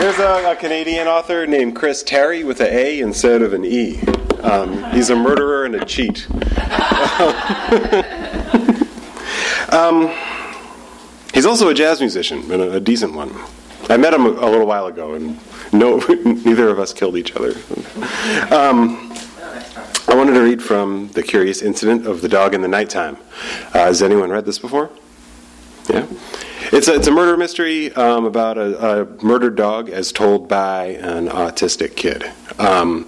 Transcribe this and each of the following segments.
There's a Canadian author named Chris Terry with an A instead of an E. He's a murderer and a cheat. He's also a jazz musician, and a decent one. I met him a little while ago, and neither of us killed each other. I wanted to read from The Curious Incident of the Dog in the Nighttime. Has anyone read this before? Yeah? It's a murder mystery about a murdered dog as told by an autistic kid. And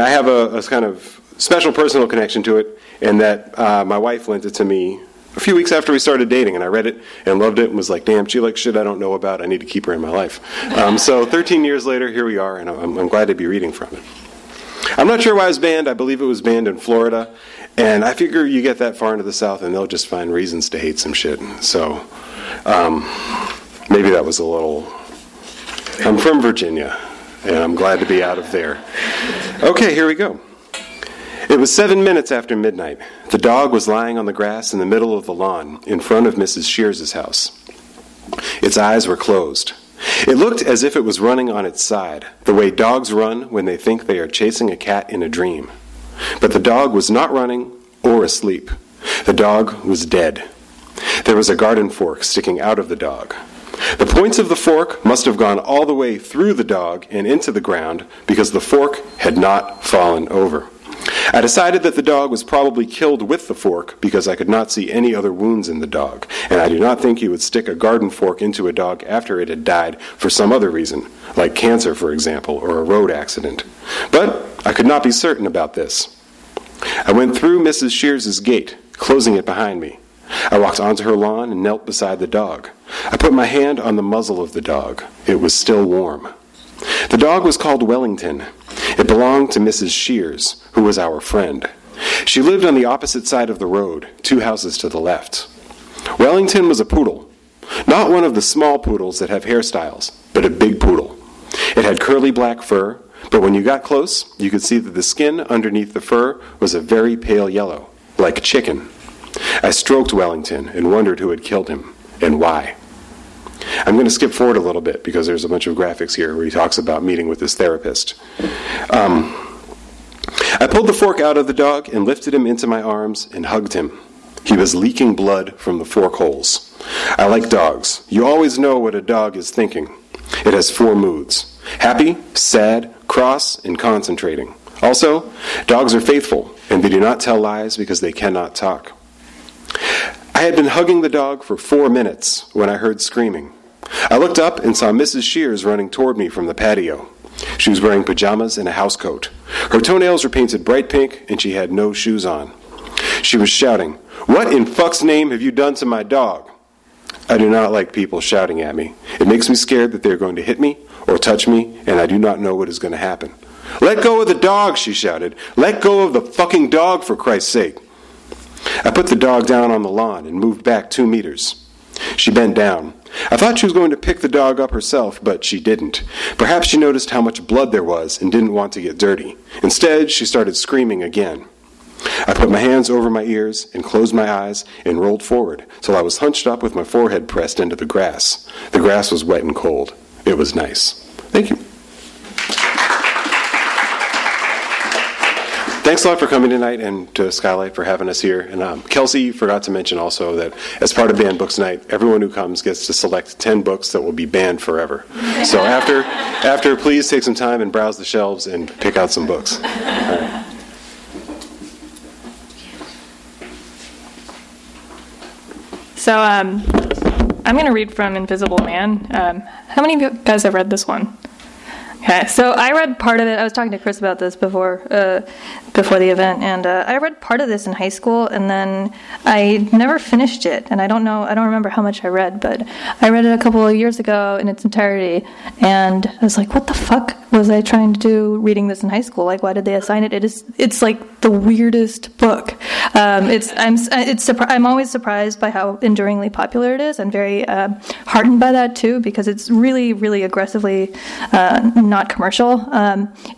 I have a kind of special personal connection to it, in that my wife lent it to me a few weeks after we started dating, and I read it and loved it and was like, damn, she likes shit I don't know about. I need to keep her in my life. So 13 years later, here we are, and I'm glad to be reading from it. I'm not sure why it was banned. I believe it was banned in Florida. And I figure you get that far into the South and they'll just find reasons to hate some shit. So maybe that was a little... I'm from Virginia, and I'm glad to be out of there. Okay, here we go. It was 7 minutes after midnight. The dog was lying on the grass in the middle of the lawn in front of Mrs. Shears' house. Its eyes were closed. It looked as if it was running on its side, the way dogs run when they think they are chasing a cat in a dream. But the dog was not running or asleep. The dog was dead. There was a garden fork sticking out of the dog. The points of the fork must have gone all the way through the dog and into the ground, because the fork had not fallen over. I decided that the dog was probably killed with the fork, because I could not see any other wounds in the dog, and I do not think you would stick a garden fork into a dog after it had died for some other reason, like cancer, for example, or a road accident. But I could not be certain about this. I went through Mrs. Shears's gate, closing it behind me. I walked onto her lawn and knelt beside the dog. I put my hand on the muzzle of the dog. It was still warm. The dog was called Wellington. It belonged to Mrs. Shears, who was our friend. She lived on the opposite side of the road, 2 houses to the left. Wellington was a poodle. Not one of the small poodles that have hairstyles, but a big poodle. It had curly black fur, but when you got close, you could see that the skin underneath the fur was a very pale yellow, like chicken. I stroked Wellington and wondered who had killed him and why. I'm going to skip forward a little bit because there's a bunch of graphics here where he talks about meeting with his therapist. I pulled the fork out of the dog and lifted him into my arms and hugged him. He was leaking blood from the fork holes. I like dogs. You always know what a dog is thinking. It has 4 moods: happy, sad, cross, and concentrating. Also, dogs are faithful, and they do not tell lies because they cannot talk. I had been hugging the dog for 4 minutes when I heard screaming. I looked up and saw Mrs. Shears running toward me from the patio. She was wearing pajamas and a housecoat. Her toenails were painted bright pink, and she had no shoes on. She was shouting, "What in fuck's name have you done to my dog?" I do not like people shouting at me. It makes me scared that they are going to hit me or touch me, and I do not know what is going to happen. "Let go of the dog," she shouted. "Let go of the fucking dog, for Christ's sake." I put the dog down on the lawn and moved back 2 meters. She bent down. I thought she was going to pick the dog up herself, but she didn't. Perhaps she noticed how much blood there was and didn't want to get dirty. Instead, she started screaming again. I put my hands over my ears and closed my eyes and rolled forward till I was hunched up with my forehead pressed into the grass. The grass was wet and cold. It was nice. Thank you. Thanks a lot for coming tonight, and to Skylight for having us here. And Kelsey forgot to mention also that as part of Banned Books Night, everyone who comes gets to select 10 books that will be banned forever. So after, please take some time and browse the shelves and pick out some books. All right. So I'm going to read from Invisible Man. How many of you guys have read this one? Okay, so I read part of it. I was talking to Chris about this before the event, and I read part of this in high school, and then I never finished it, and I don't remember how much I read, but I read it a couple of years ago in its entirety, and I was like, what the fuck was I trying to do reading this in high school? Like, why did they assign it? It's like the weirdest book. I'm always surprised by how enduringly popular it is, and very heartened by that too, because it's really, really aggressively not commercial.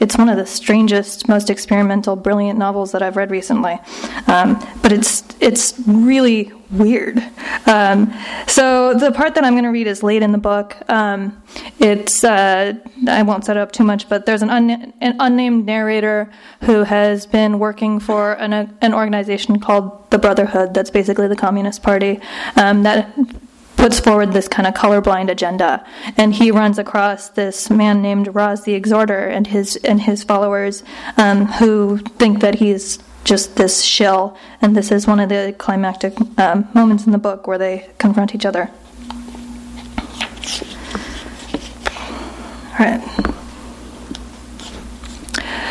It's one of the strangest, most experimental, brilliant novels that I've read recently. But it's really weird. So the part that I'm going to read is late in the book. I won't set it up too much, but there's an unnamed narrator who has been working for an organization called the Brotherhood. That's basically the Communist Party that puts forward this kind of colorblind agenda. And he runs across this man named Ras the Exhorter and his followers who think that he's just this shill, and this is one of the climactic moments in the book where they confront each other. All right.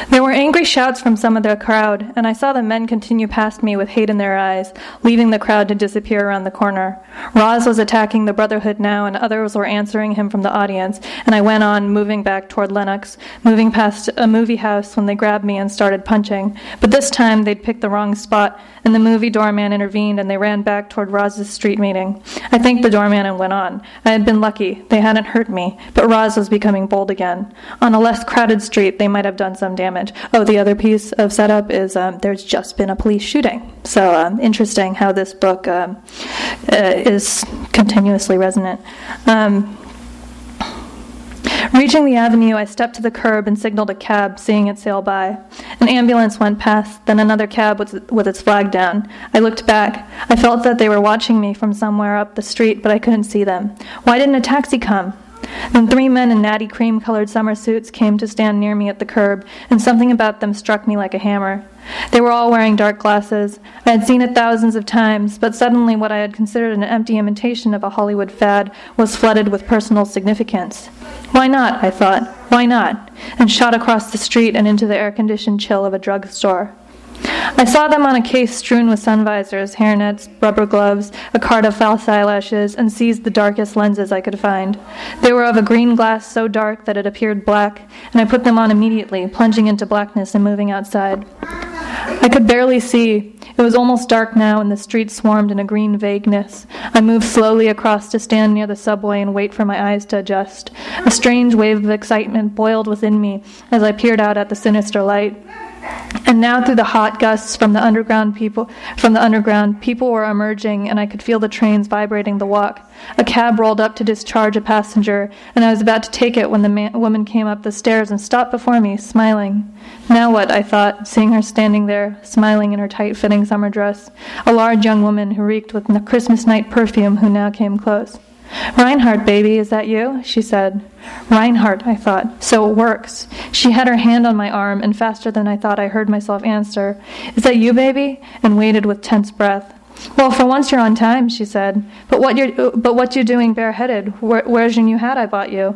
There were angry shouts from some of the crowd, and I saw the men continue past me with hate in their eyes, leaving the crowd to disappear around the corner. Roz was attacking the Brotherhood now, and others were answering him from the audience, and I went on, moving back toward Lennox, moving past a movie house when they grabbed me and started punching. But this time, they'd picked the wrong spot, and the movie doorman intervened, and they ran back toward Roz's street meeting. I thanked the doorman and went on. I had been lucky. They hadn't hurt me, but Roz was becoming bold again. On a less crowded street, they might have done some damage. Oh, the other piece of setup is there's just been a police shooting. So interesting how this book is continuously resonant. Reaching the avenue, I stepped to the curb and signaled a cab, seeing it sail by. An ambulance went past, then another cab with its flag down. I looked back. I felt that they were watching me from somewhere up the street, but I couldn't see them. Why didn't a taxi come? Then three men in natty cream-colored summer suits came to stand near me at the curb, and something about them struck me like a hammer. They were all wearing dark glasses. I had seen it thousands of times, but suddenly what I had considered an empty imitation of a Hollywood fad was flooded with personal significance. Why not, I thought, why not? And shot across the street and into the air-conditioned chill of a drugstore. I saw them on a case strewn with sun visors, hairnets, rubber gloves, a card of false eyelashes, and seized the darkest lenses I could find. They were of a green glass so dark that it appeared black, and I put them on immediately, plunging into blackness and moving outside. I could barely see. It was almost dark now, and the street swarmed in a green vagueness. I moved slowly across to stand near the subway and wait for my eyes to adjust. A strange wave of excitement boiled within me as I peered out at the sinister light. And now through the hot gusts from the underground people were emerging, and I could feel the trains vibrating the walk. A cab rolled up to discharge a passenger, and I was about to take it when the woman came up the stairs and stopped before me, smiling. Now what, I thought, seeing her standing there, smiling in her tight-fitting summer dress, a large young woman who reeked with Christmas night perfume who now came close. "Rinehart, baby, is that you?" she said. Rinehart, I thought. So it works. She had her hand on my arm, and faster than I thought I heard myself answer, "Is that you, baby?" and waited with tense breath. "Well, for once you're on time," she said. But what you doing bareheaded? Where's your new hat I bought you?"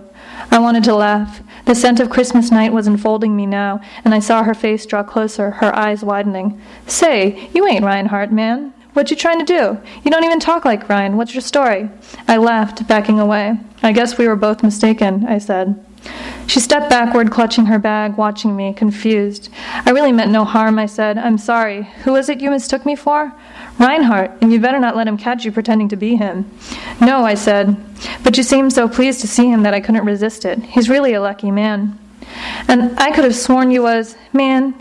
I wanted to laugh. The scent of Christmas night was enfolding me now, and I saw her face draw closer, her eyes widening. "Say, you ain't Rinehart, man. What you trying to do? You don't even talk like Ryan. What's your story?" I laughed, backing away. "I guess we were both mistaken," I said. She stepped backward, clutching her bag, watching me, confused. "I really meant no harm," I said. "I'm sorry. Who is it you mistook me for?" "Rinehart, and you better not let him catch you pretending to be him." "No," I said, "but you seemed so pleased to see him that I couldn't resist it. He's really a lucky man." "And I could have sworn you was, man.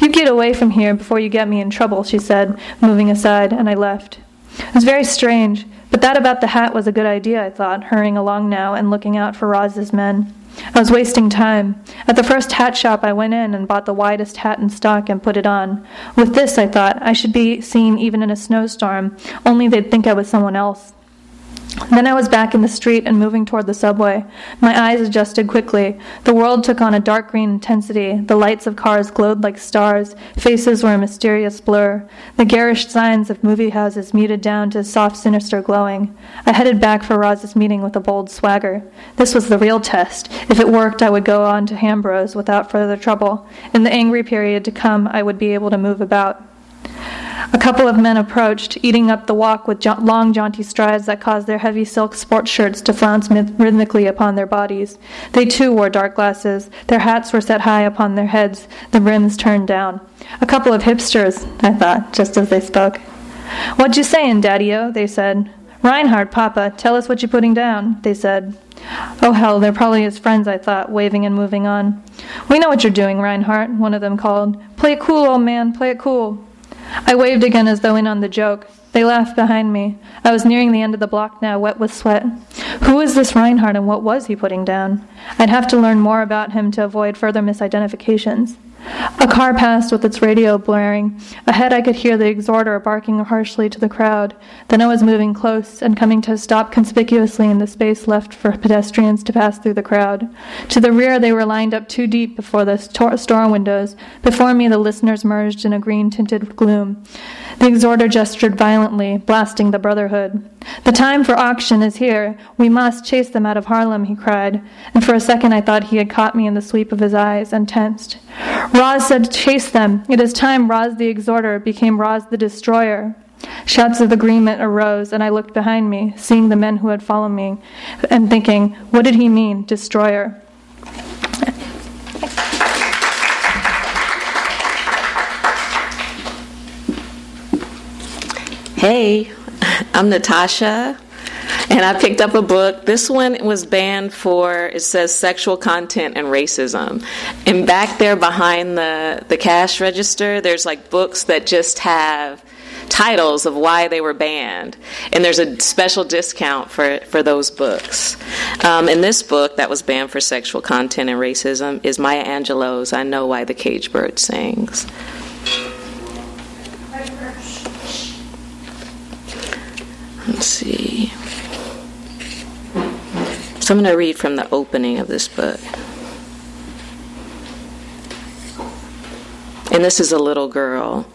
You get away from here before you get me in trouble," she said, moving aside, and I left. It was very strange, but that about the hat was a good idea, I thought, hurrying along now and looking out for Roz's men. I was wasting time. At the first hat shop, I went in and bought the widest hat in stock and put it on. With this, I thought, I should be seen even in a snowstorm, only they'd think I was someone else. Then I was back in the street and moving toward the subway. My eyes adjusted quickly. The world took on a dark green intensity. The lights of cars glowed like stars. Faces were a mysterious blur. The garish signs of movie houses muted down to soft, sinister glowing. I headed back for Roz's meeting with a bold swagger. This was the real test. If it worked, I would go on to Hambros without further trouble. In the angry period to come, I would be able to move about. A couple of men approached, eating up the walk with long, jaunty strides that caused their heavy silk sports shirts to flounce rhythmically upon their bodies. They, too, wore dark glasses. Their hats were set high upon their heads, the brims turned down. "A couple of hipsters," I thought, just as they spoke. "What you sayin', Daddy-o?" they said. "Rinehart, Papa, tell us what you're putting down," they said. Oh, hell, they're probably his friends, I thought, waving and moving on. "We know what you're doing, Rinehart," one of them called. "Play it cool, old man, play it cool." I waved again as though in on the joke. They laughed behind me. I was nearing the end of the block now, wet with sweat. Who was this Rinehart and what was he putting down? I'd have to learn more about him to avoid further misidentifications. A car passed with its radio blaring. Ahead I could hear the exhorter barking harshly to the crowd. Then I was moving close and coming to a stop conspicuously in the space left for pedestrians to pass through the crowd. To the rear they were lined up too deep before the store windows. Before me the listeners merged in a green-tinted gloom. The exhorter gestured violently, blasting the brotherhood. "The time for auction is here. We must chase them out of Harlem," he cried. And for a second I thought he had caught me in the sweep of his eyes and tensed. "Ras said, 'Chase them. It is time.'" Ras the Exhorter became Ras the Destroyer. Shouts of agreement arose, and I looked behind me, seeing the men who had followed me, and thinking, what did he mean, destroyer? Hey, I'm Natashia, and I picked up a book. This one was banned for, it says, sexual content and racism. And back there behind the cash register, there's like books that just have titles of why they were banned. And there's a special discount for those books. And this book that was banned for sexual content and racism is Maya Angelou's I Know Why the Caged Bird Sings. Let's see. So I'm going to read from the opening of this book. And this is a little girl.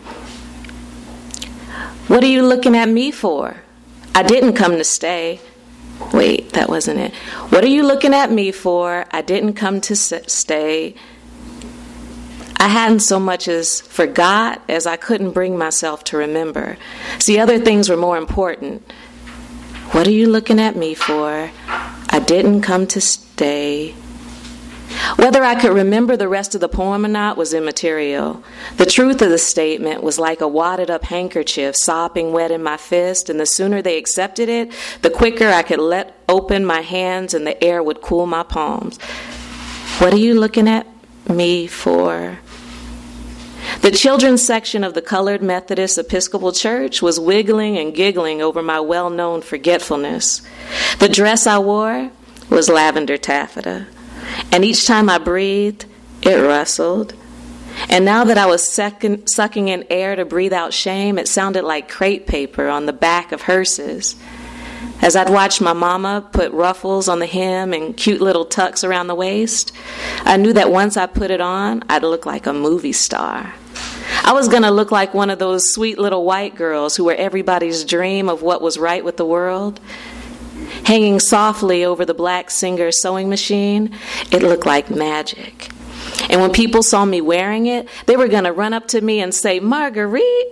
"What are you looking at me for? I didn't come to stay." Wait, that wasn't it. "What are you looking at me for? I didn't come to stay. I hadn't so much as forgot as I couldn't bring myself to remember. See, other things were more important. What are you looking at me for? I didn't come to stay." Whether I could remember the rest of the poem or not was immaterial. The truth of the statement was like a wadded-up handkerchief sopping wet in my fist, and the sooner they accepted it, the quicker I could let open my hands and the air would cool my palms. What are you looking at me for? The children's section of the Colored Methodist Episcopal Church was wiggling and giggling over my well-known forgetfulness. The dress I wore was lavender taffeta, and each time I breathed, it rustled. And now that I was sucking in air to breathe out shame, it sounded like crepe paper on the back of hearses. As I'd watched my mama put ruffles on the hem and cute little tucks around the waist, I knew that once I put it on, I'd look like a movie star. I was going to look like one of those sweet little white girls who were everybody's dream of what was right with the world. Hanging softly over the black Singer sewing machine, it looked like magic. And when people saw me wearing it, they were going to run up to me and say, "Marguerite."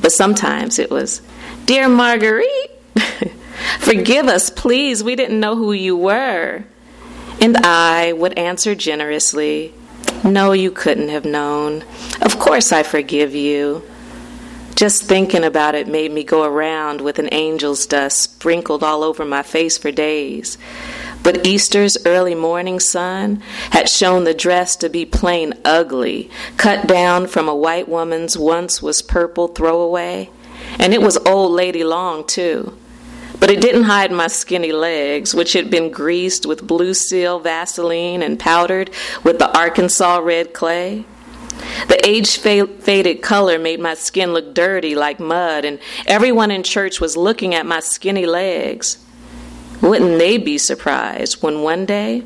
But sometimes it was, "Dear Marguerite, forgive us, please. We didn't know who you were." And I would answer generously, "No, you couldn't have known. Of course I forgive you." Just thinking about it made me go around with an angel's dust sprinkled all over my face for days. But Easter's early morning sun had shown the dress to be plain ugly, cut down from a white woman's once was purple throwaway. And it was old lady long, too. But it didn't hide my skinny legs, which had been greased with blue seal Vaseline and powdered with the Arkansas red clay. The age-faded color made my skin look dirty like mud, and everyone in church was looking at my skinny legs. Wouldn't they be surprised when one day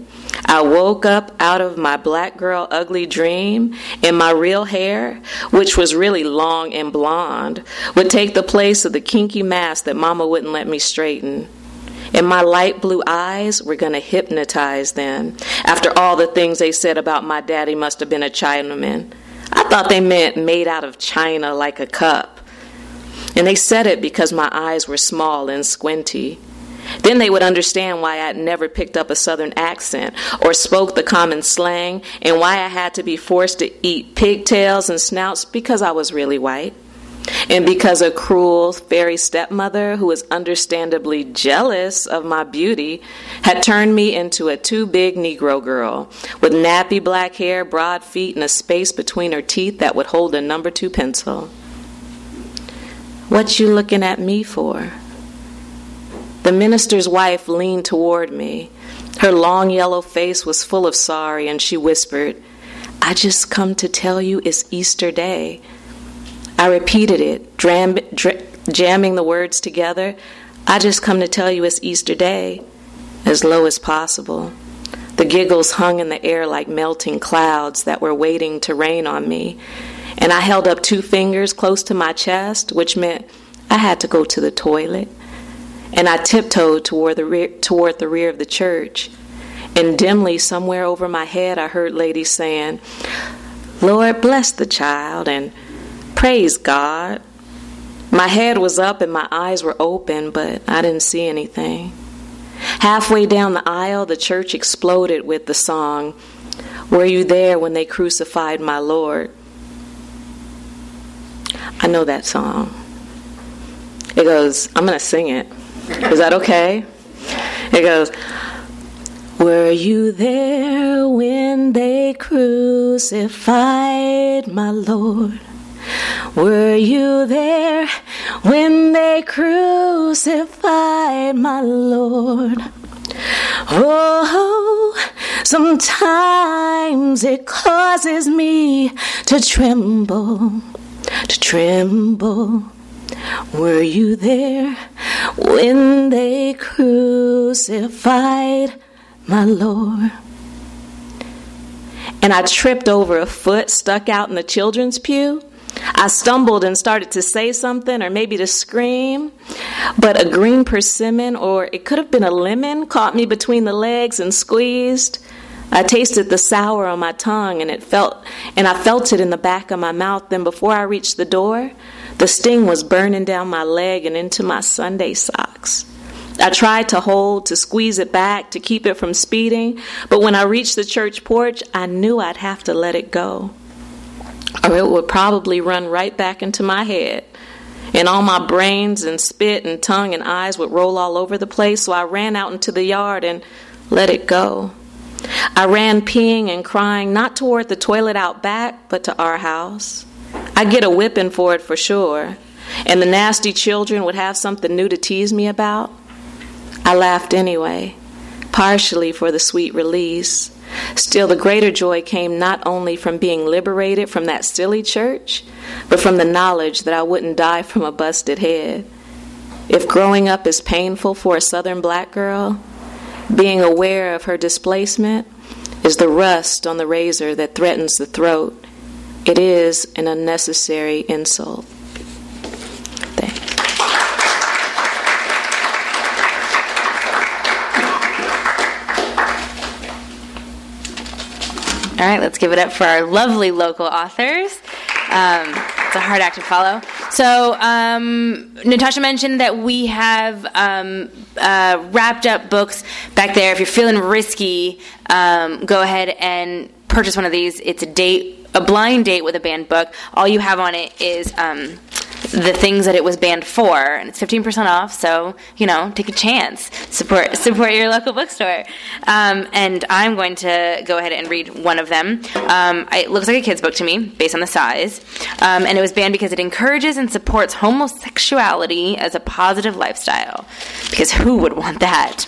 I woke up out of my black girl ugly dream and my real hair, which was really long and blonde, would take the place of the kinky mask that Mama wouldn't let me straighten. And my light blue eyes were going to hypnotize them. After all the things they said about my daddy must have been a Chinaman, I thought they meant made out of china like a cup. And they said it because my eyes were small and squinty. Then they would understand why I'd never picked up a Southern accent or spoke the common slang, and why I had to be forced to eat pigtails and snouts because I was really white, and because a cruel fairy stepmother who was understandably jealous of my beauty had turned me into a too-big Negro girl with nappy black hair, broad feet, and a space between her teeth that would hold a number 2 pencil. What you looking at me for? The minister's wife leaned toward me. Her long yellow face was full of sorry, and she whispered, I just come to tell you it's Easter Day. I repeated it, jamming the words together. I just come to tell you it's Easter Day, as low as possible. The giggles hung in the air like melting clouds that were waiting to rain on me, and I held up two fingers close to my chest, which meant I had to go to the toilet. And I tiptoed toward the rear of the church. And dimly, somewhere over my head, I heard ladies saying, Lord bless the child, and praise God. My head was up and my eyes were open, but I didn't see anything. Halfway down the aisle, the church exploded with the song, Were you there when they crucified my Lord? I know that song. It goes, I'm going to sing it. Is that okay? It goes, Were you there when they crucified my Lord? Were you there when they crucified my Lord? Oh, sometimes it causes me to tremble, to tremble. Were you there when they crucified my Lord? And I tripped over a foot stuck out in the children's pew. I stumbled and started to say something or maybe to scream, but a green persimmon, or it could have been a lemon, caught me between the legs and squeezed. I tasted the sour on my tongue, and I felt it in the back of my mouth. Then before I reached the door, the sting was burning down my leg and into my Sunday socks. I tried to hold, to squeeze it back, to keep it from speeding, but when I reached the church porch, I knew I'd have to let it go, or it would probably run right back into my head, and all my brains and spit and tongue and eyes would roll all over the place, so I ran out into the yard and let it go. I ran peeing and crying, not toward the toilet out back, but to our house. I'd get a whipping for it for sure, and the nasty children would have something new to tease me about. I laughed anyway, partially for the sweet release. Still, the greater joy came not only from being liberated from that silly church, but from the knowledge that I wouldn't die from a busted head. If growing up is painful for a Southern black girl, being aware of her displacement is the rust on the razor that threatens the throat. It is an unnecessary insult. Thanks. All right, let's give it up for our lovely local authors. It's a hard act to follow. So Natashia mentioned that we have wrapped up books back there. If you're feeling risky, go ahead and purchase one of these. It's a blind date with a banned book. All you have on it is the things that it was banned for, and it's 15% off. So take a chance. Support your local bookstore. And I'm going to go ahead and read one of them. It looks like a kid's book to me, based on the size. And it was banned because it encourages and supports homosexuality as a positive lifestyle. Because who would want that?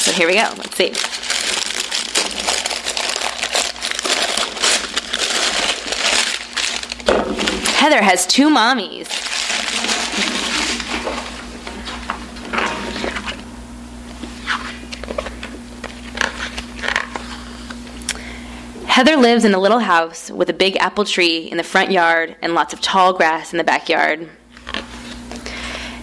So here we go. Let's see. Heather Has Two Mommies. Heather lives in a little house with a big apple tree in the front yard and lots of tall grass in the backyard.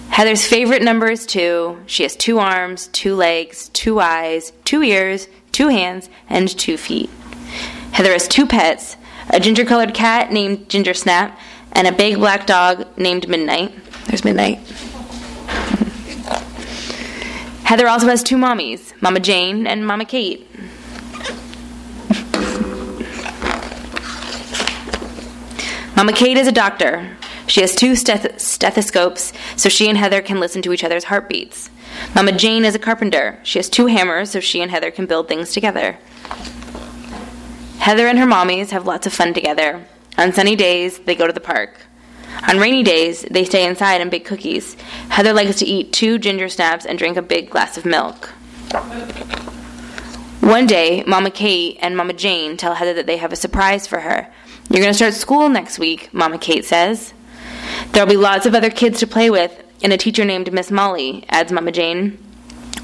Heather's favorite number is 2. She has 2 arms, 2 legs, 2 eyes, 2 ears, 2 hands, and 2 feet. Heather has 2 pets, a ginger-colored cat named Ginger Snap, and a big black dog named Midnight. There's Midnight. Heather also has 2 mommies, Mama Jane and Mama Kate. Mama Kate is a doctor. She has 2 stethoscopes, so she and Heather can listen to each other's heartbeats. Mama Jane is a carpenter. She has 2 hammers, so she and Heather can build things together. Heather and her mommies have lots of fun together. On sunny days, they go to the park. On rainy days, they stay inside and bake cookies. Heather likes to eat 2 ginger snaps and drink a big glass of milk. One day, Mama Kate and Mama Jane tell Heather that they have a surprise for her. "You're going to start school next week," Mama Kate says. "There'll be lots of other kids to play with, and a teacher named Miss Molly," adds Mama Jane.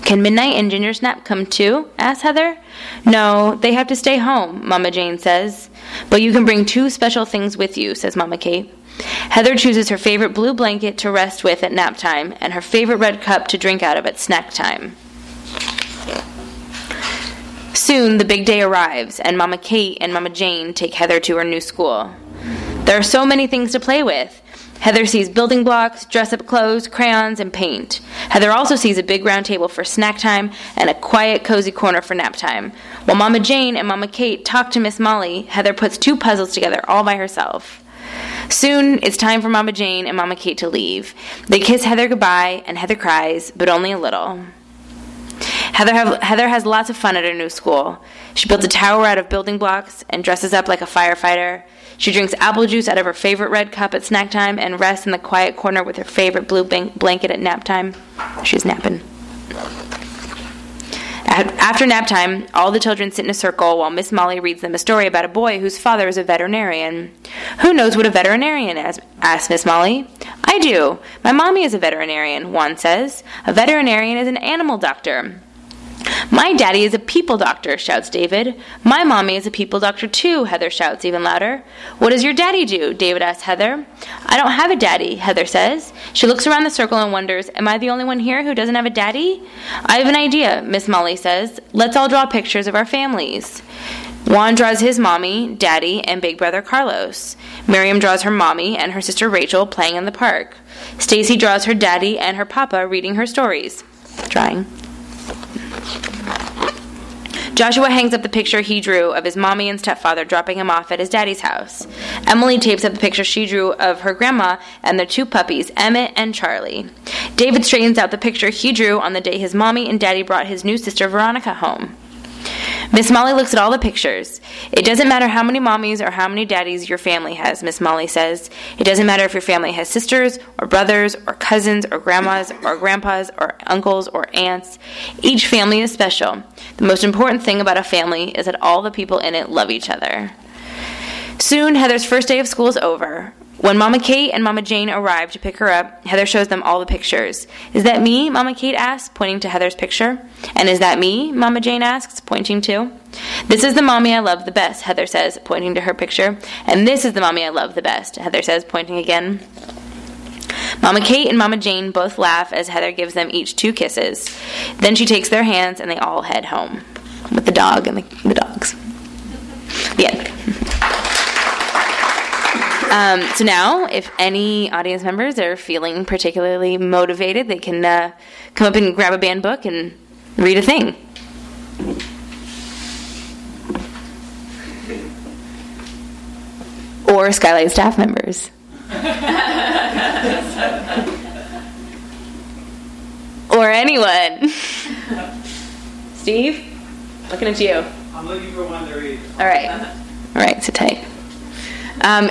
"Can Midnight and Ginger Snap come too?" asks Heather. "No, they have to stay home," Mama Jane says. "But you can bring 2 special things with you," says Mama Kate. Heather chooses her favorite blue blanket to rest with at nap time and her favorite red cup to drink out of at snack time. Soon the big day arrives, and Mama Kate and Mama Jane take Heather to her new school. There are so many things to play with. Heather sees building blocks, dress-up clothes, crayons, and paint. Heather also sees a big round table for snack time and a quiet, cozy corner for nap time. While Mama Jane and Mama Kate talk to Miss Molly, Heather puts 2 puzzles together all by herself. Soon, it's time for Mama Jane and Mama Kate to leave. They kiss Heather goodbye, and Heather cries, but only a little. Heather has lots of fun at her new school. She builds a tower out of building blocks and dresses up like a firefighter. She drinks apple juice out of her favorite red cup at snack time and rests in the quiet corner with her favorite blue blanket at nap time. She's napping. After nap time, all the children sit in a circle while Miss Molly reads them a story about a boy whose father is a veterinarian. "Who knows what a veterinarian is?" asks Miss Molly. "I do. My mommy is a veterinarian," Juan says. "A veterinarian is an animal doctor." "My daddy is a people doctor," shouts David. "My mommy is a people doctor too," Heather shouts even louder. "What does your daddy do?" David asks Heather. "I don't have a daddy," Heather says. She looks around the circle and wonders, "Am I the only one here who doesn't have a daddy?" "I have an idea," Miss Molly says. "Let's all draw pictures of our families." Juan draws his mommy, daddy, and big brother Carlos. Miriam draws her mommy and her sister Rachel playing in the park. Stacy draws her daddy and her papa reading her stories. Drawing. Joshua hangs up the picture he drew of his mommy and stepfather dropping him off at his daddy's house. Emily tapes up the picture she drew of her grandma and their 2 puppies, Emmett and Charlie. David straightens out the picture he drew on the day his mommy and daddy brought his new sister Veronica home. Miss Molly looks at all the pictures. "It doesn't matter how many mommies or how many daddies your family has," Miss Molly says. "It doesn't matter if your family has sisters or brothers or cousins or grandmas or grandpas or uncles or aunts. Each family is special. The most important thing about a family is that all the people in it love each other." Soon, Heather's first day of school is over. When Mama Kate and Mama Jane arrive to pick her up, Heather shows them all the pictures. "Is that me?" Mama Kate asks, pointing to Heather's picture. "And is that me?" Mama Jane asks, pointing to. "This is the mommy I love the best," Heather says, pointing to her picture. "And this is the mommy I love the best," Heather says, pointing again. Mama Kate and Mama Jane both laugh as Heather gives them each 2 kisses. Then she takes their hands and they all head home. With the dog and the dogs. The end. So now, if any audience members are feeling particularly motivated, they can come up and grab a banned book and read a thing. Or Skylight staff members. Or anyone. Steve, looking at you. I'm looking for one to read. All right, sit tight.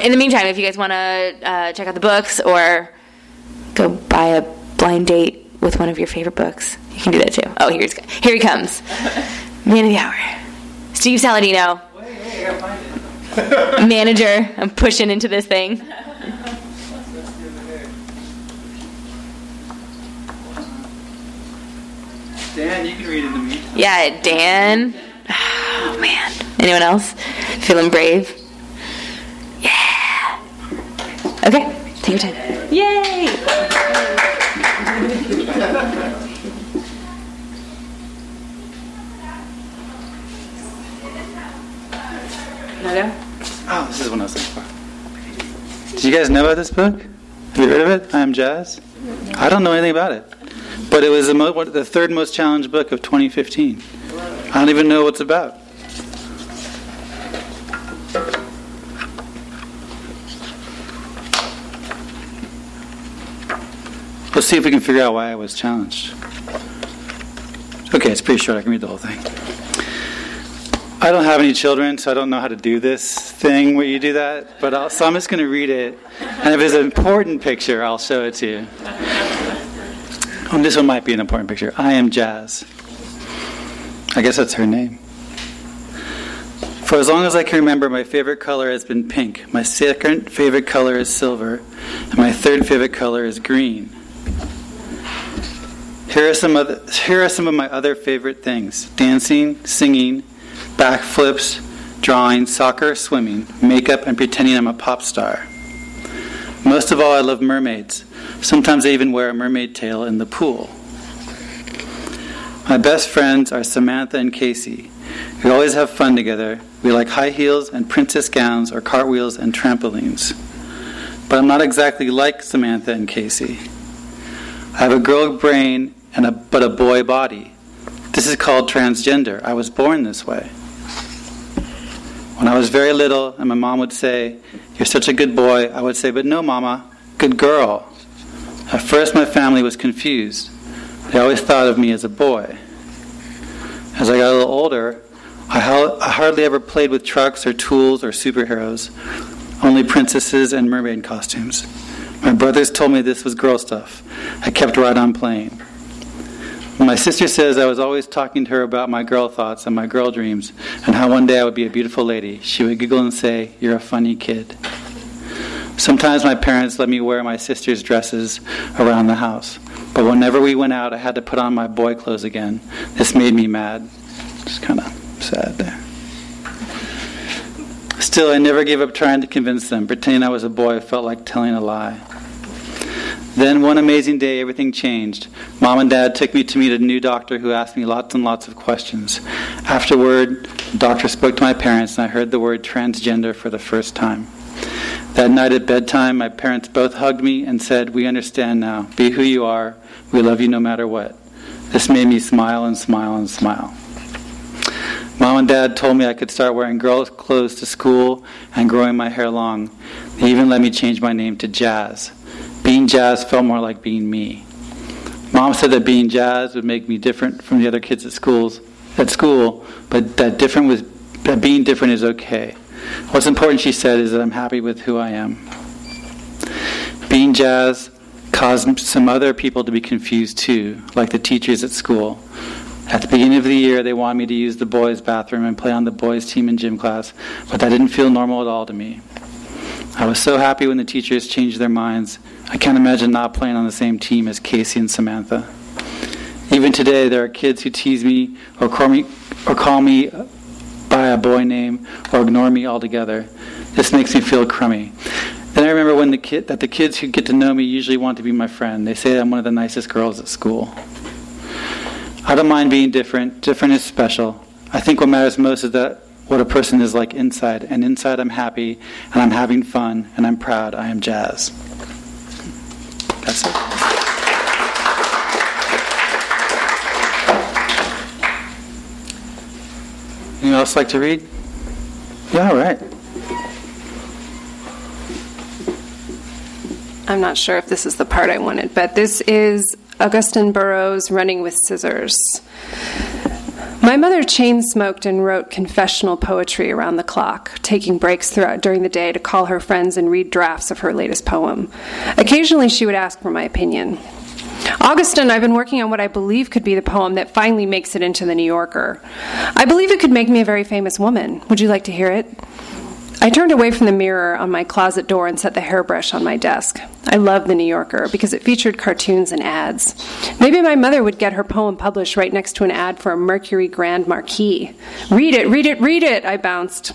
In the meantime, if you guys want to check out the books or go buy a blind date with one of your favorite books, you can do that too. Oh, here he comes. Man of the hour. Steve Saladino. Wait, I gotta find it. Manager. I'm pushing into this thing. Dan, you can read it to me. Yeah, Dan. Oh, man. Anyone else? Feeling brave? Yeah! Okay, take your time. Yay! Another? Oh, this is one I was looking for. Did you guys know about this book? Have you heard of it? I Am Jazz? I don't know anything about it. But it was the 3rd most challenged book of 2015. I don't even know what it's about. Let's see if we can figure out why I was challenged. Okay, it's pretty short. I can read the whole thing. I don't have any children, so I don't know how to do this thing where you do that. But so I'm just going to read it. And if it's an important picture, I'll show it to you. This one might be an important picture. I Am Jazz. I guess that's her name. For as long as I can remember, my favorite color has been pink. My second favorite color is silver. And my third favorite color is green. Here are some of my other favorite things. Dancing, singing, backflips, drawing, soccer, swimming, makeup, and pretending I'm a pop star. Most of all, I love mermaids. Sometimes I even wear a mermaid tail in the pool. My best friends are Samantha and Casey. We always have fun together. We like high heels and princess gowns or cartwheels and trampolines. But I'm not exactly like Samantha and Casey. I have a girl brain but a boy body. This is called transgender. I was born this way. When I was very little and my mom would say, "You're such a good boy," I would say, "But no, Mama, good girl." At first my family was confused. They always thought of me as a boy. As I got a little older, I hardly ever played with trucks or tools or superheroes, only princesses and mermaid costumes. My brothers told me this was girl stuff. I kept right on playing. My sister says I was always talking to her about my girl thoughts and my girl dreams and how one day I would be a beautiful lady. She would giggle and say, "You're a funny kid." Sometimes my parents let me wear my sister's dresses around the house, but whenever we went out, I had to put on my boy clothes again. This made me mad. It's kind of sad there. Still, I never gave up trying to convince them. Pretending I was a boy felt like telling a lie. Then one amazing day, everything changed. Mom and Dad took me to meet a new doctor who asked me lots and lots of questions. Afterward, the doctor spoke to my parents, and I heard the word transgender for the first time. That night at bedtime, my parents both hugged me and said, "We understand now. Be who you are. We love you no matter what." This made me smile and smile and smile. Mom and Dad told me I could start wearing girls' clothes to school and growing my hair long. They even let me change my name to Jazz. Being Jazz felt more like being me. Mom said that being Jazz would make me different from the other kids at school, but that being different is okay. What's important, she said, is that I'm happy with who I am. Being Jazz caused some other people to be confused too, like the teachers at school. At the beginning of the year, they wanted me to use the boys' bathroom and play on the boys' team in gym class, but that didn't feel normal at all to me. I was so happy when the teachers changed their minds. I can't imagine not playing on the same team as Casey and Samantha. Even today, there are kids who tease me or call me by a boy name or ignore me altogether. This makes me feel crummy. Then I remember that the kids who get to know me usually want to be my friend. They say that I'm one of the nicest girls at school. I don't mind being different. Different is special. I think what matters most is that what a person is like inside. And inside I'm happy, and I'm having fun, and I'm proud. I am Jazz. That's it. Anyone else like to read? Yeah, all right. I'm not sure if this is the part I wanted, but this is Augustine Burroughs, Running with Scissors. My mother chain smoked and wrote confessional poetry around the clock, taking breaks during the day to call her friends and read drafts of her latest poem. Occasionally she would ask for my opinion. "Augustine, I've been working on what I believe could be the poem that finally makes it into The New Yorker. I believe it could make me a very famous woman. Would you like to hear it?" I turned away from the mirror on my closet door and set the hairbrush on my desk. I loved The New Yorker because it featured cartoons and ads. Maybe my mother would get her poem published right next to an ad for a Mercury Grand Marquis. "Read it, read it, read it," I bounced.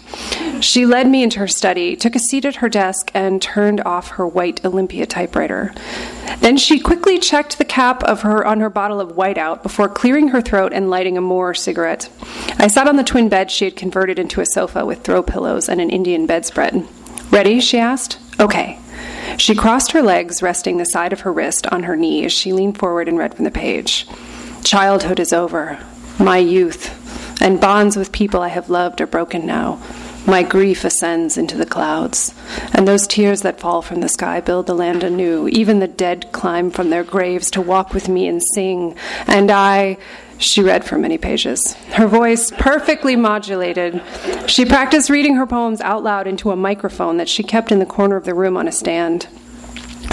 She led me into her study, took a seat at her desk, and turned off her white Olympia typewriter. Then she quickly checked the cap on her bottle of whiteout before clearing her throat and lighting a Moore cigarette. I sat on the twin bed she had converted into a sofa with throw pillows and an Indian bedspread. "Ready?" she asked. "Okay." She crossed her legs, resting the side of her wrist on her knee as she leaned forward and read from the page. "Childhood is over. My youth and bonds with people I have loved are broken now. My grief ascends into the clouds, and those tears that fall from the sky build the land anew. Even the dead climb from their graves to walk with me and sing, and I She read for many pages, her voice perfectly modulated. She practiced reading her poems out loud into a microphone that she kept in the corner of the room on a stand.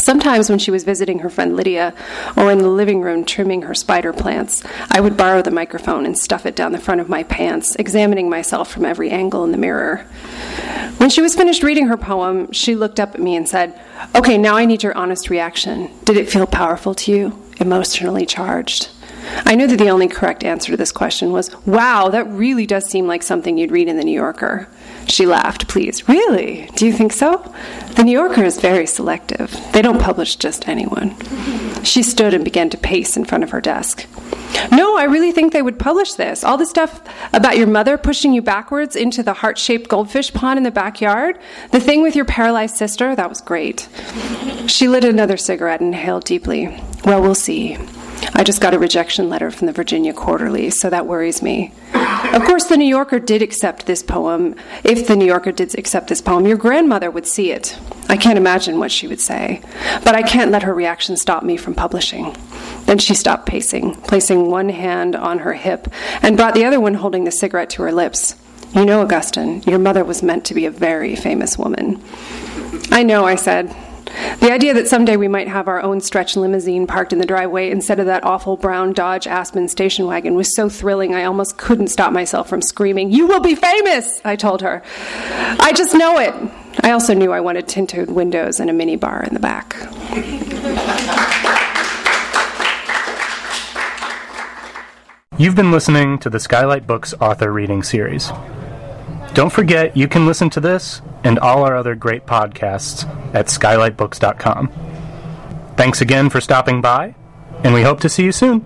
Sometimes when she was visiting her friend Lydia or in the living room trimming her spider plants, I would borrow the microphone and stuff it down the front of my pants, examining myself from every angle in the mirror. When she was finished reading her poem, she looked up at me and said, "Okay, now I need your honest reaction. Did it feel powerful to you? Emotionally charged?" I knew that the only correct answer to this question was, "Wow, that really does seem like something you'd read in The New Yorker." She laughed, pleased. "Really? Do you think so? The New Yorker is very selective. They don't publish just anyone." She stood and began to pace in front of her desk. "No, I really think they would publish this. All the stuff about your mother pushing you backwards into the heart-shaped goldfish pond in the backyard. The thing with your paralyzed sister, that was great." She lit another cigarette and inhaled deeply. "Well, we'll see. I just got a rejection letter from the Virginia Quarterly, so that worries me. Of course, the New Yorker did accept this poem. If the New Yorker did accept this poem, your grandmother would see it. I can't imagine what she would say, but I can't let her reaction stop me from publishing." Then she stopped pacing, placing one hand on her hip, and brought the other one holding the cigarette to her lips. "You know, Augustine, your mother was meant to be a very famous woman." "I know," I said. The idea that someday we might have our own stretch limousine parked in the driveway instead of that awful brown Dodge Aspen station wagon was so thrilling I almost couldn't stop myself from screaming, "You will be famous!" I told her. "I just know it." I also knew I wanted tinted windows and a mini bar in the back. You've been listening to the Skylight Books author reading series. Don't forget, you can listen to this and all our other great podcasts at skylightbooks.com. Thanks again for stopping by, and we hope to see you soon.